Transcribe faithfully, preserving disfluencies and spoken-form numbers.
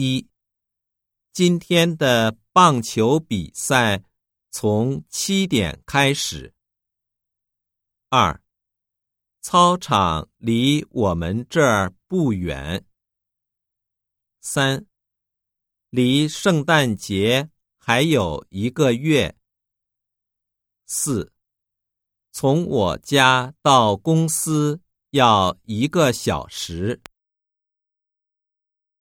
一，今天的棒球比赛从七点开始。二，操场离我们这儿不远。三，离圣诞节还有一个月。四，从我家到公司要一个小时。